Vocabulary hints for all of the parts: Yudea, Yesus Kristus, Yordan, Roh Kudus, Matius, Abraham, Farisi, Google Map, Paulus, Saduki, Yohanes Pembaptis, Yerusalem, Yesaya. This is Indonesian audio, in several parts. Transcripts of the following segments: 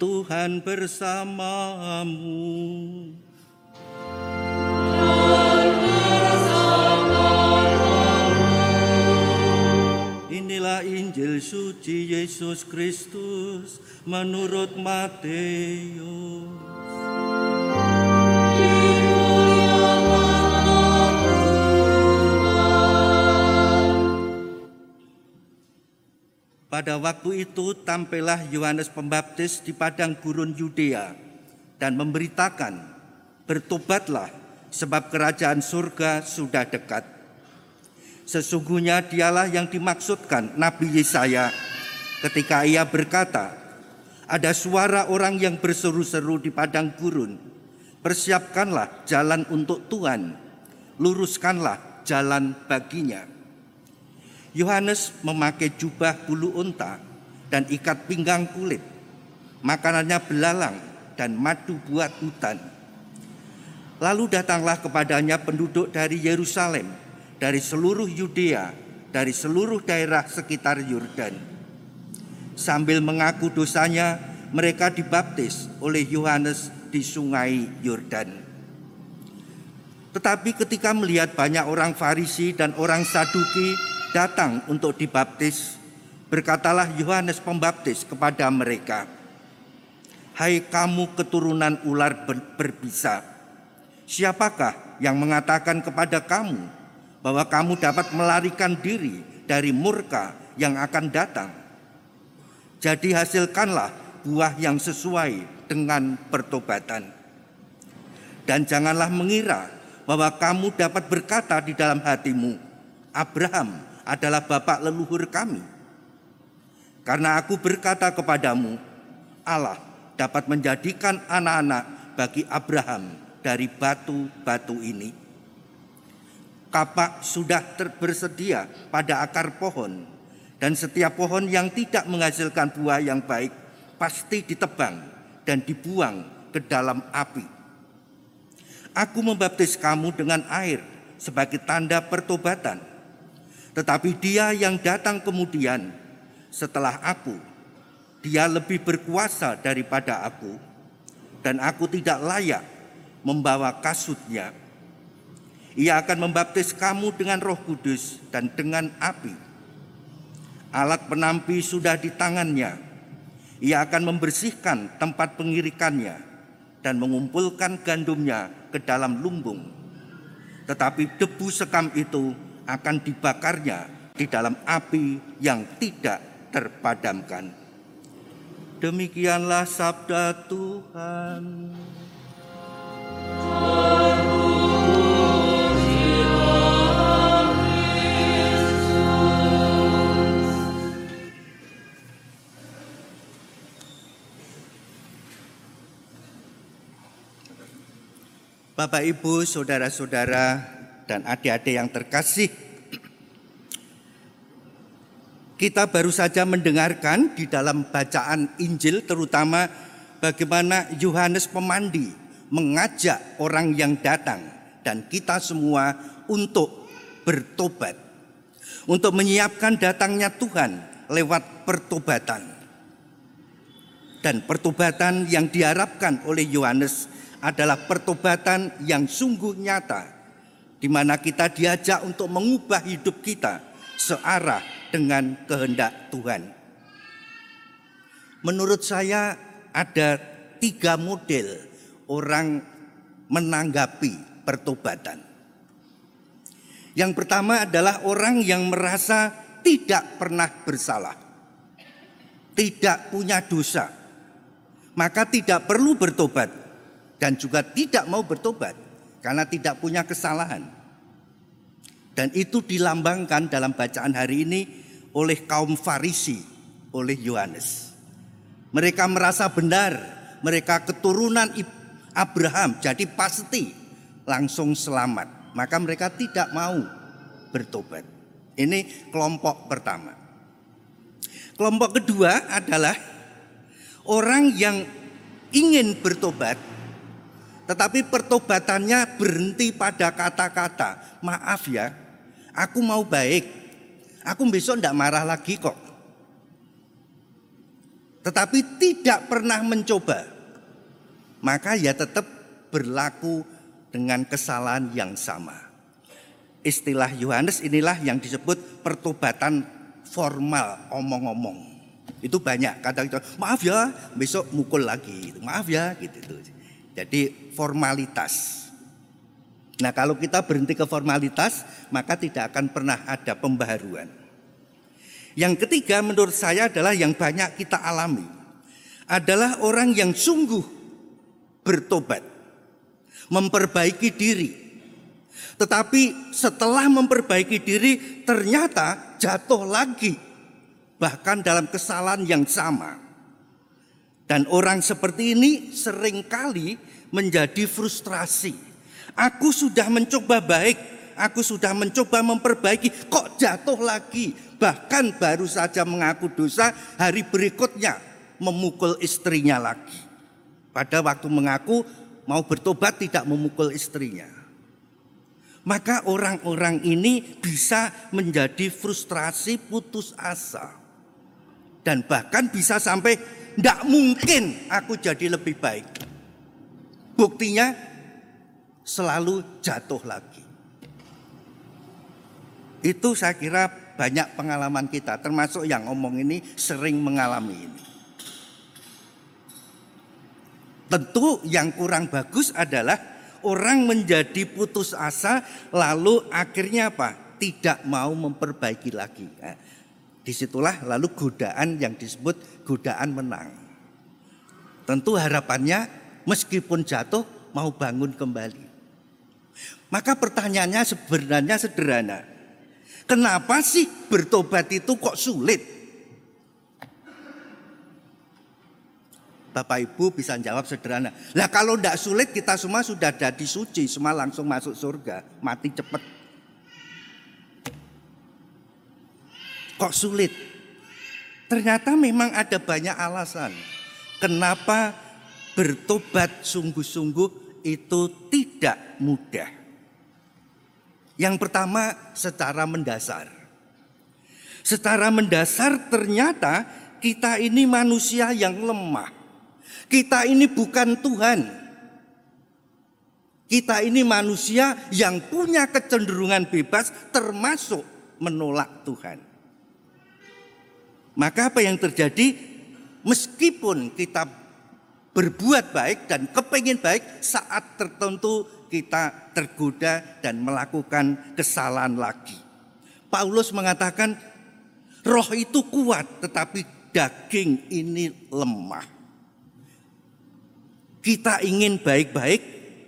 Tuhan bersamamu. Inilah Injil suci Yesus Kristus menurut Matius. Pada waktu itu tampillah Yohanes Pembaptis di padang gurun Yudea dan memberitakan, bertobatlah sebab kerajaan surga sudah dekat. Sesungguhnya dialah yang dimaksudkan Nabi Yesaya ketika ia berkata, ada suara orang yang berseru-seru di padang gurun, persiapkanlah jalan untuk Tuhan, luruskanlah jalan baginya. Yohanes memakai jubah bulu unta dan ikat pinggang kulit. Makanannya belalang dan madu buah hutan. Lalu datanglah kepadanya penduduk dari Yerusalem, dari seluruh Yudea, dari seluruh daerah sekitar Yordan. Sambil mengaku dosanya, mereka dibaptis oleh Yohanes di sungai Yordan. Tetapi ketika melihat banyak orang Farisi dan orang Saduki datang untuk dibaptis, berkatalah Yohanes Pembaptis kepada mereka, hai kamu keturunan ular berbisa, siapakah yang mengatakan kepada kamu bahwa kamu dapat melarikan diri dari murka yang akan datang? Jadi hasilkanlah buah yang sesuai dengan pertobatan. Dan janganlah mengira bahwa kamu dapat berkata di dalam hatimu, Abraham adalah bapak leluhur kami. Karena aku berkata kepadamu, Allah dapat menjadikan anak-anak bagi Abraham dari batu-batu ini. Kapak sudah bersedia pada akar pohon, dan setiap pohon yang tidak menghasilkan buah yang baik pasti ditebang dan dibuang ke dalam api. Aku membaptis kamu dengan air sebagai tanda pertobatan. Tetapi dia yang datang kemudian setelah aku, dia lebih berkuasa daripada aku, dan aku tidak layak membawa kasutnya. Ia akan membaptis kamu dengan Roh Kudus dan dengan api. Alat penampi sudah di tangannya. Ia akan membersihkan tempat pengirikannya dan mengumpulkan gandumnya ke dalam lumbung. Tetapi debu sekam itu akan dibakarnya di dalam api yang tidak terpadamkan. Demikianlah sabda Tuhan. Bapak, Ibu, saudara-saudara, dan adik-adik yang terkasih, kita baru saja mendengarkan di dalam bacaan Injil terutama bagaimana Yohanes Pemandi mengajak orang yang datang dan kita semua untuk bertobat, untuk menyiapkan datangnya Tuhan lewat pertobatan. Dan pertobatan yang diharapkan oleh Yohanes adalah pertobatan yang sungguh nyata, di mana kita diajak untuk mengubah hidup kita searah dengan kehendak Tuhan. Menurut saya ada 3 model orang menanggapi pertobatan. Yang pertama adalah orang yang merasa tidak pernah bersalah, tidak punya dosa, maka tidak perlu bertobat dan juga tidak mau bertobat karena tidak punya kesalahan. Dan itu dilambangkan dalam bacaan hari ini oleh kaum Farisi, oleh Yohanes. Mereka merasa benar, mereka keturunan Abraham, jadi pasti langsung selamat. Maka mereka tidak mau bertobat. Ini kelompok pertama. Kelompok kedua adalah orang yang ingin bertobat, tetapi pertobatannya berhenti pada kata-kata, maaf ya, aku mau baik, aku besok tidak marah lagi kok. tetapi tidak pernah mencoba, maka ya tetap berlaku dengan kesalahan yang sama. Istilah Yohanes inilah yang disebut pertobatan formal, omong-omong. Itu banyak kata kita, maaf ya, besok mukul lagi, maaf ya, gitu. Jadi formalitas. Nah, kalau kita berhenti ke formalitas, maka tidak akan pernah ada pembaharuan. Yang ketiga menurut saya adalah yang banyak kita alami, adalah orang yang sungguh bertobat, memperbaiki diri. Tetapi setelah memperbaiki diri ternyata jatuh lagi, bahkan dalam kesalahan yang sama. Dan orang seperti ini seringkali menjadi frustrasi. Aku sudah mencoba baik, aku sudah mencoba memperbaiki, kok jatuh lagi. Bahkan baru saja mengaku dosa, hari berikutnya memukul istrinya lagi. Pada waktu mengaku mau bertobat tidak memukul istrinya. Maka orang-orang ini bisa menjadi frustrasi, putus asa. Dan bahkan bisa sampai tidak mungkin aku jadi lebih baik. Buktinya selalu jatuh lagi. Itu saya kira banyak pengalaman kita, termasuk yang omong ini sering mengalami ini. Tentu yang kurang bagus adalah orang menjadi putus asa, lalu akhirnya apa? Tidak mau memperbaiki lagi. Nah, disitulah lalu godaan yang disebut godaan menang. Tentu harapannya meskipun jatuh mau bangun kembali. Maka pertanyaannya sebenarnya sederhana. Kenapa sih bertobat itu kok sulit? Bapak Ibu bisa jawab sederhana. Lah kalau tidak sulit kita semua sudah jadi suci, semua langsung masuk surga, mati cepat. Kok sulit? Ternyata memang ada banyak alasan. Kenapa bertobat sungguh-sungguh itu tidak mudah. Yang pertama secara mendasar. Secara mendasar ternyata kita ini manusia yang lemah. Kita ini bukan Tuhan. Kita ini manusia yang punya kecenderungan bebas termasuk menolak Tuhan. Maka apa yang terjadi? Meskipun kita berbuat baik dan kepingin baik, saat tertentu kita tergoda dan melakukan kesalahan lagi. Paulus mengatakan, roh itu kuat tetapi daging ini lemah. Kita ingin baik-baik,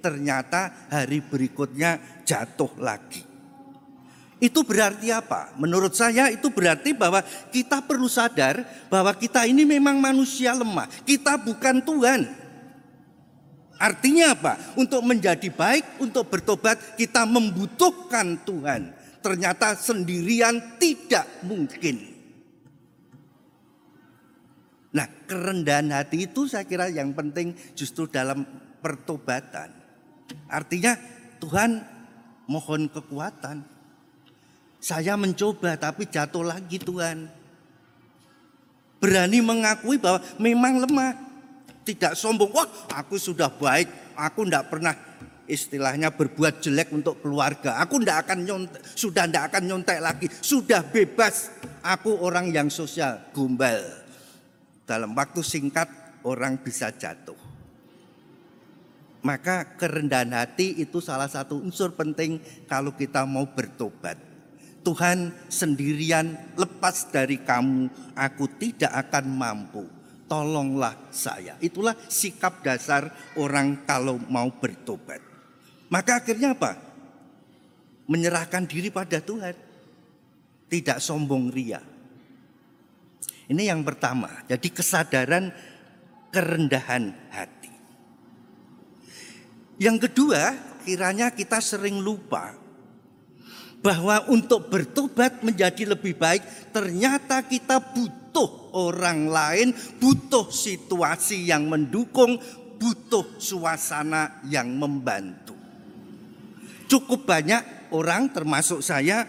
ternyata hari berikutnya jatuh lagi. Itu berarti apa? Menurut saya itu berarti bahwa kita perlu sadar bahwa kita ini memang manusia lemah. Kita bukan Tuhan. Artinya apa? Untuk menjadi baik, untuk bertobat, kita membutuhkan Tuhan. Ternyata sendirian tidak mungkin. Nah, kerendahan hati itu saya kira yang penting justru dalam pertobatan. Artinya Tuhan mohon kekuatan. Saya mencoba tapi jatuh lagi Tuhan. Berani mengakui bahwa memang lemah. Tidak sombong, wah aku sudah baik. Aku tidak pernah istilahnya berbuat jelek untuk keluarga. Aku tidak akan nyontek lagi. Sudah bebas. Aku orang yang sosial, gombal. Dalam waktu singkat orang bisa jatuh. Maka kerendahan hati itu salah satu unsur penting kalau kita mau bertobat. Tuhan sendirian, lepas dari kamu, aku tidak akan mampu. Tolonglah saya. Itulah sikap dasar orang kalau mau bertobat. Maka akhirnya apa? Menyerahkan diri pada Tuhan. Tidak sombong ria. Ini yang pertama, jadi kesadaran kerendahan hati. Yang kedua, kiranya kita sering lupa bahwa untuk bertobat menjadi lebih baik, ternyata kita butuh orang lain, butuh situasi yang mendukung, butuh suasana yang membantu. Cukup banyak orang termasuk saya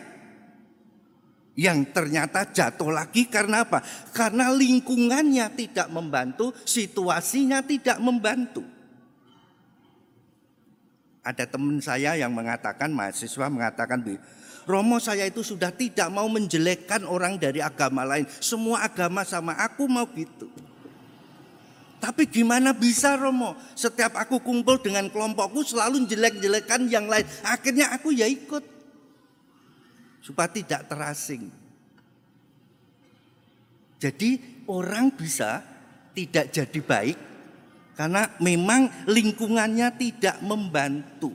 yang ternyata jatuh lagi karena apa? Karena lingkungannya tidak membantu, situasinya tidak membantu. Ada teman saya yang mengatakan, mahasiswa mengatakan, Romo, saya itu sudah tidak mau menjelekkan orang dari agama lain. Semua agama sama, aku mau gitu. Tapi gimana bisa, Romo? Setiap aku kumpul dengan kelompokku selalu jelek-jelekan yang lain. Akhirnya aku ya ikut. Supaya tidak terasing. Jadi orang bisa tidak jadi baik karena memang lingkungannya tidak membantu.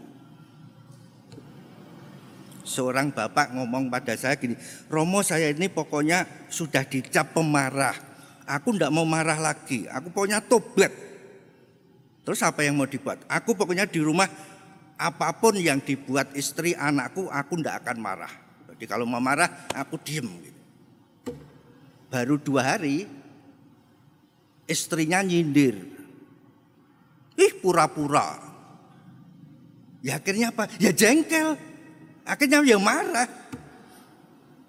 Seorang bapak ngomong pada saya gini, Romo, saya ini pokoknya sudah dicap pemarah. Aku tidak mau marah lagi, aku pokoknya tobat. Terus apa yang mau dibuat? Aku pokoknya di rumah apapun yang dibuat istri anakku, aku tidak akan marah. Jadi kalau mau marah, aku diem. Baru 2 hari, istrinya nyindir. Pura-pura. Ya akhirnya apa? Ya jengkel. Akhirnya ya marah.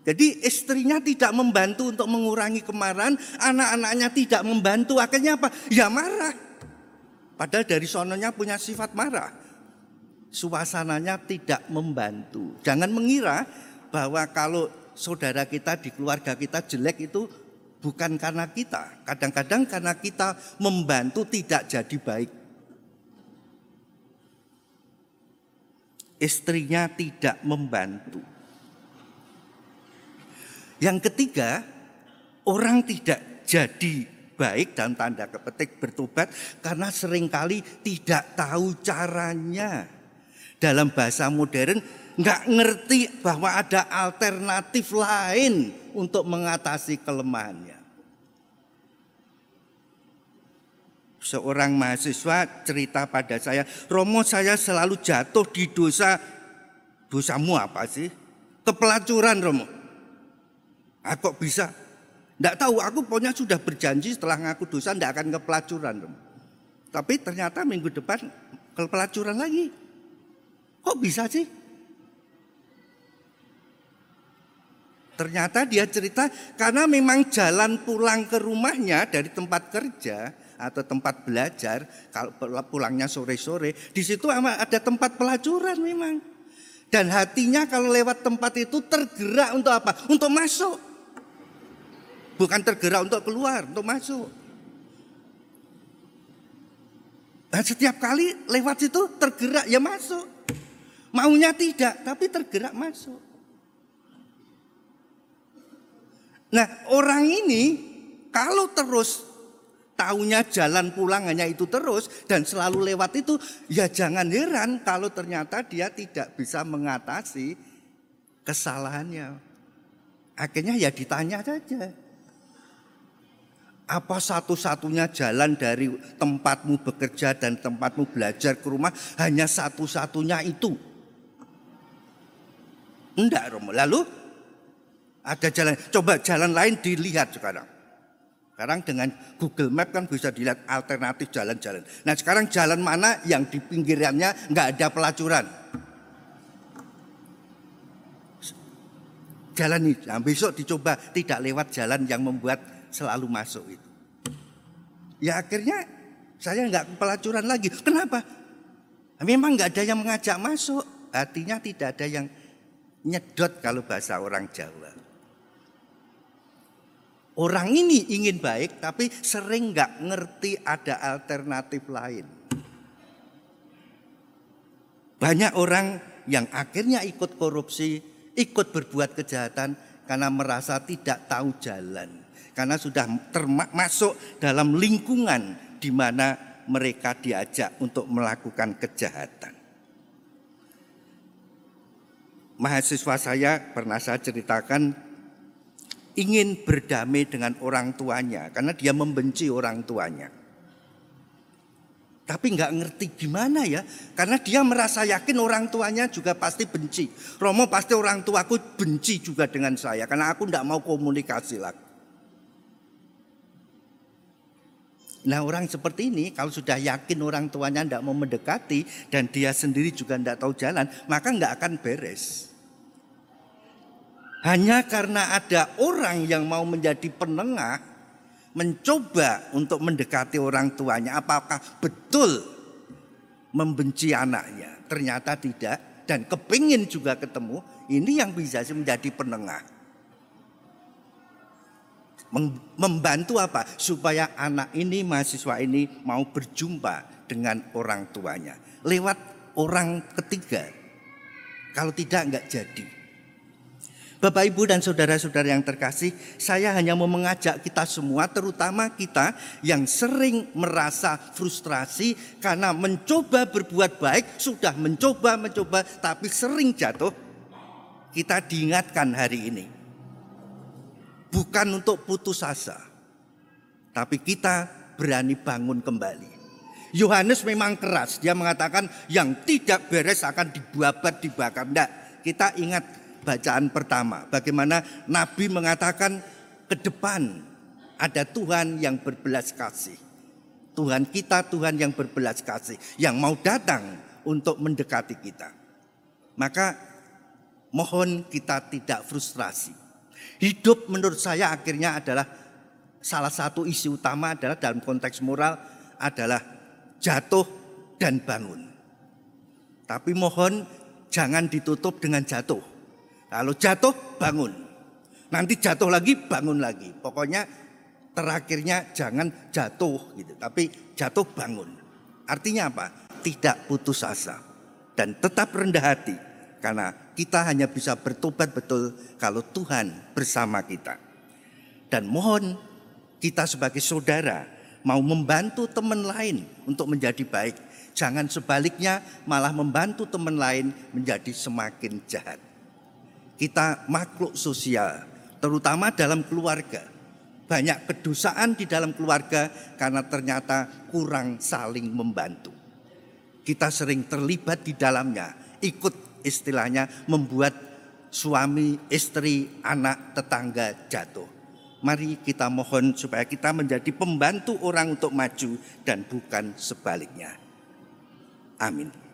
Jadi istrinya tidak membantu untuk mengurangi kemarahan. Anak-anaknya tidak membantu. Akhirnya apa? Ya marah. Padahal dari sononya punya sifat marah. Suasananya tidak membantu. Jangan mengira bahwa kalau saudara kita di keluarga kita jelek itu bukan karena kita. Kadang-kadang karena kita membantu tidak jadi baik. Istrinya tidak membantu. Yang ketiga, orang tidak jadi baik dan tanda petik bertobat karena seringkali tidak tahu caranya. Dalam bahasa modern, nggak ngerti bahwa ada alternatif lain untuk mengatasi kelemahannya. Seorang mahasiswa cerita pada saya, Romo, saya selalu jatuh di dosa. Dosamu apa sih? Kepelacuran, Romo. Kok bisa? Nggak tahu, aku pokoknya sudah berjanji setelah ngaku dosa nggak akan kepelacuran, Romo. Tapi ternyata minggu depan kepelacuran lagi. Kok bisa sih? Ternyata dia cerita karena memang jalan pulang ke rumahnya dari tempat kerja atau tempat belajar, kalau pulangnya sore-sore, di situ ada tempat pelacuran memang. Dan hatinya kalau lewat tempat itu tergerak untuk apa? Untuk masuk. Bukan tergerak untuk keluar, untuk masuk. Dan setiap kali lewat situ tergerak ya masuk. Maunya tidak, tapi tergerak masuk. Nah, orang ini kalau terus taunya jalan pulang hanya itu terus dan selalu lewat itu, ya jangan heran kalau ternyata dia tidak bisa mengatasi kesalahannya. Akhirnya ya ditanya saja. Apa satu-satunya jalan dari tempatmu bekerja dan tempatmu belajar ke rumah hanya satu-satunya itu? Enggak, Romo. Lalu ada jalan, coba jalan lain dilihat sekarang. Sekarang dengan Google Map kan bisa dilihat alternatif jalan-jalan. Nah sekarang jalan mana yang di pinggirannya nggak ada pelacuran? Jalan ini, nah besok dicoba tidak lewat jalan yang membuat selalu masuk itu. Ya akhirnya saya nggak pelacuran lagi. Kenapa? Memang nggak ada yang mengajak masuk. Artinya tidak ada yang nyedot kalau bahasa orang Jawa. Orang ini ingin baik tapi sering gak ngerti ada alternatif lain. Banyak orang yang akhirnya ikut korupsi, ikut berbuat kejahatan karena merasa tidak tahu jalan. Karena sudah termasuk dalam lingkungan di mana mereka diajak untuk melakukan kejahatan. Mahasiswa saya pernah saya ceritakan ingin berdamai dengan orang tuanya karena dia membenci orang tuanya. Tapi nggak ngerti gimana ya, karena dia merasa yakin orang tuanya juga pasti benci. Romo, pasti orang tuaku benci juga dengan saya karena aku nggak mau komunikasi lagi. Nah orang seperti ini kalau sudah yakin orang tuanya nggak mau mendekati dan dia sendiri juga nggak tahu jalan, maka nggak akan beres. Hanya karena ada orang yang mau menjadi penengah, mencoba untuk mendekati orang tuanya. Apakah betul membenci anaknya? Ternyata tidak, dan kepingin juga ketemu. Ini yang bisa menjadi penengah. Membantu apa? Supaya anak ini, mahasiswa ini mau berjumpa dengan orang tuanya. Lewat orang ketiga. Kalau tidak, enggak jadi. Bapak, Ibu, dan saudara-saudara yang terkasih, saya hanya mau mengajak kita semua, terutama kita yang sering merasa frustrasi karena mencoba berbuat baik, sudah mencoba, tapi sering jatuh. Kita diingatkan hari ini. Bukan untuk putus asa, tapi kita berani bangun kembali. Yohanes memang keras, dia mengatakan yang tidak beres akan dibabat, dibakar. Tidak, kita ingat bacaan pertama, bagaimana Nabi mengatakan ke depan ada Tuhan yang berbelas kasih. Tuhan kita, Tuhan yang berbelas kasih, yang mau datang untuk mendekati kita. Maka mohon kita tidak frustrasi. Hidup menurut saya akhirnya adalah salah satu isi utama adalah dalam konteks moral adalah jatuh dan bangun. Tapi mohon jangan ditutup dengan jatuh. Lalu jatuh, bangun. Nanti jatuh lagi, bangun lagi. Pokoknya terakhirnya jangan jatuh gitu, tapi jatuh bangun. Artinya apa? Tidak putus asa dan tetap rendah hati, karena kita hanya bisa bertobat betul kalau Tuhan bersama kita. Dan mohon kita sebagai saudara mau membantu teman lain untuk menjadi baik. Jangan sebaliknya malah membantu teman lain menjadi semakin jahat. Kita makhluk sosial, terutama dalam keluarga. Banyak kedosaan di dalam keluarga karena ternyata kurang saling membantu. Kita sering terlibat di dalamnya, ikut istilahnya membuat suami, istri, anak, tetangga jatuh. Mari kita mohon supaya kita menjadi pembantu orang untuk maju dan bukan sebaliknya. Amin.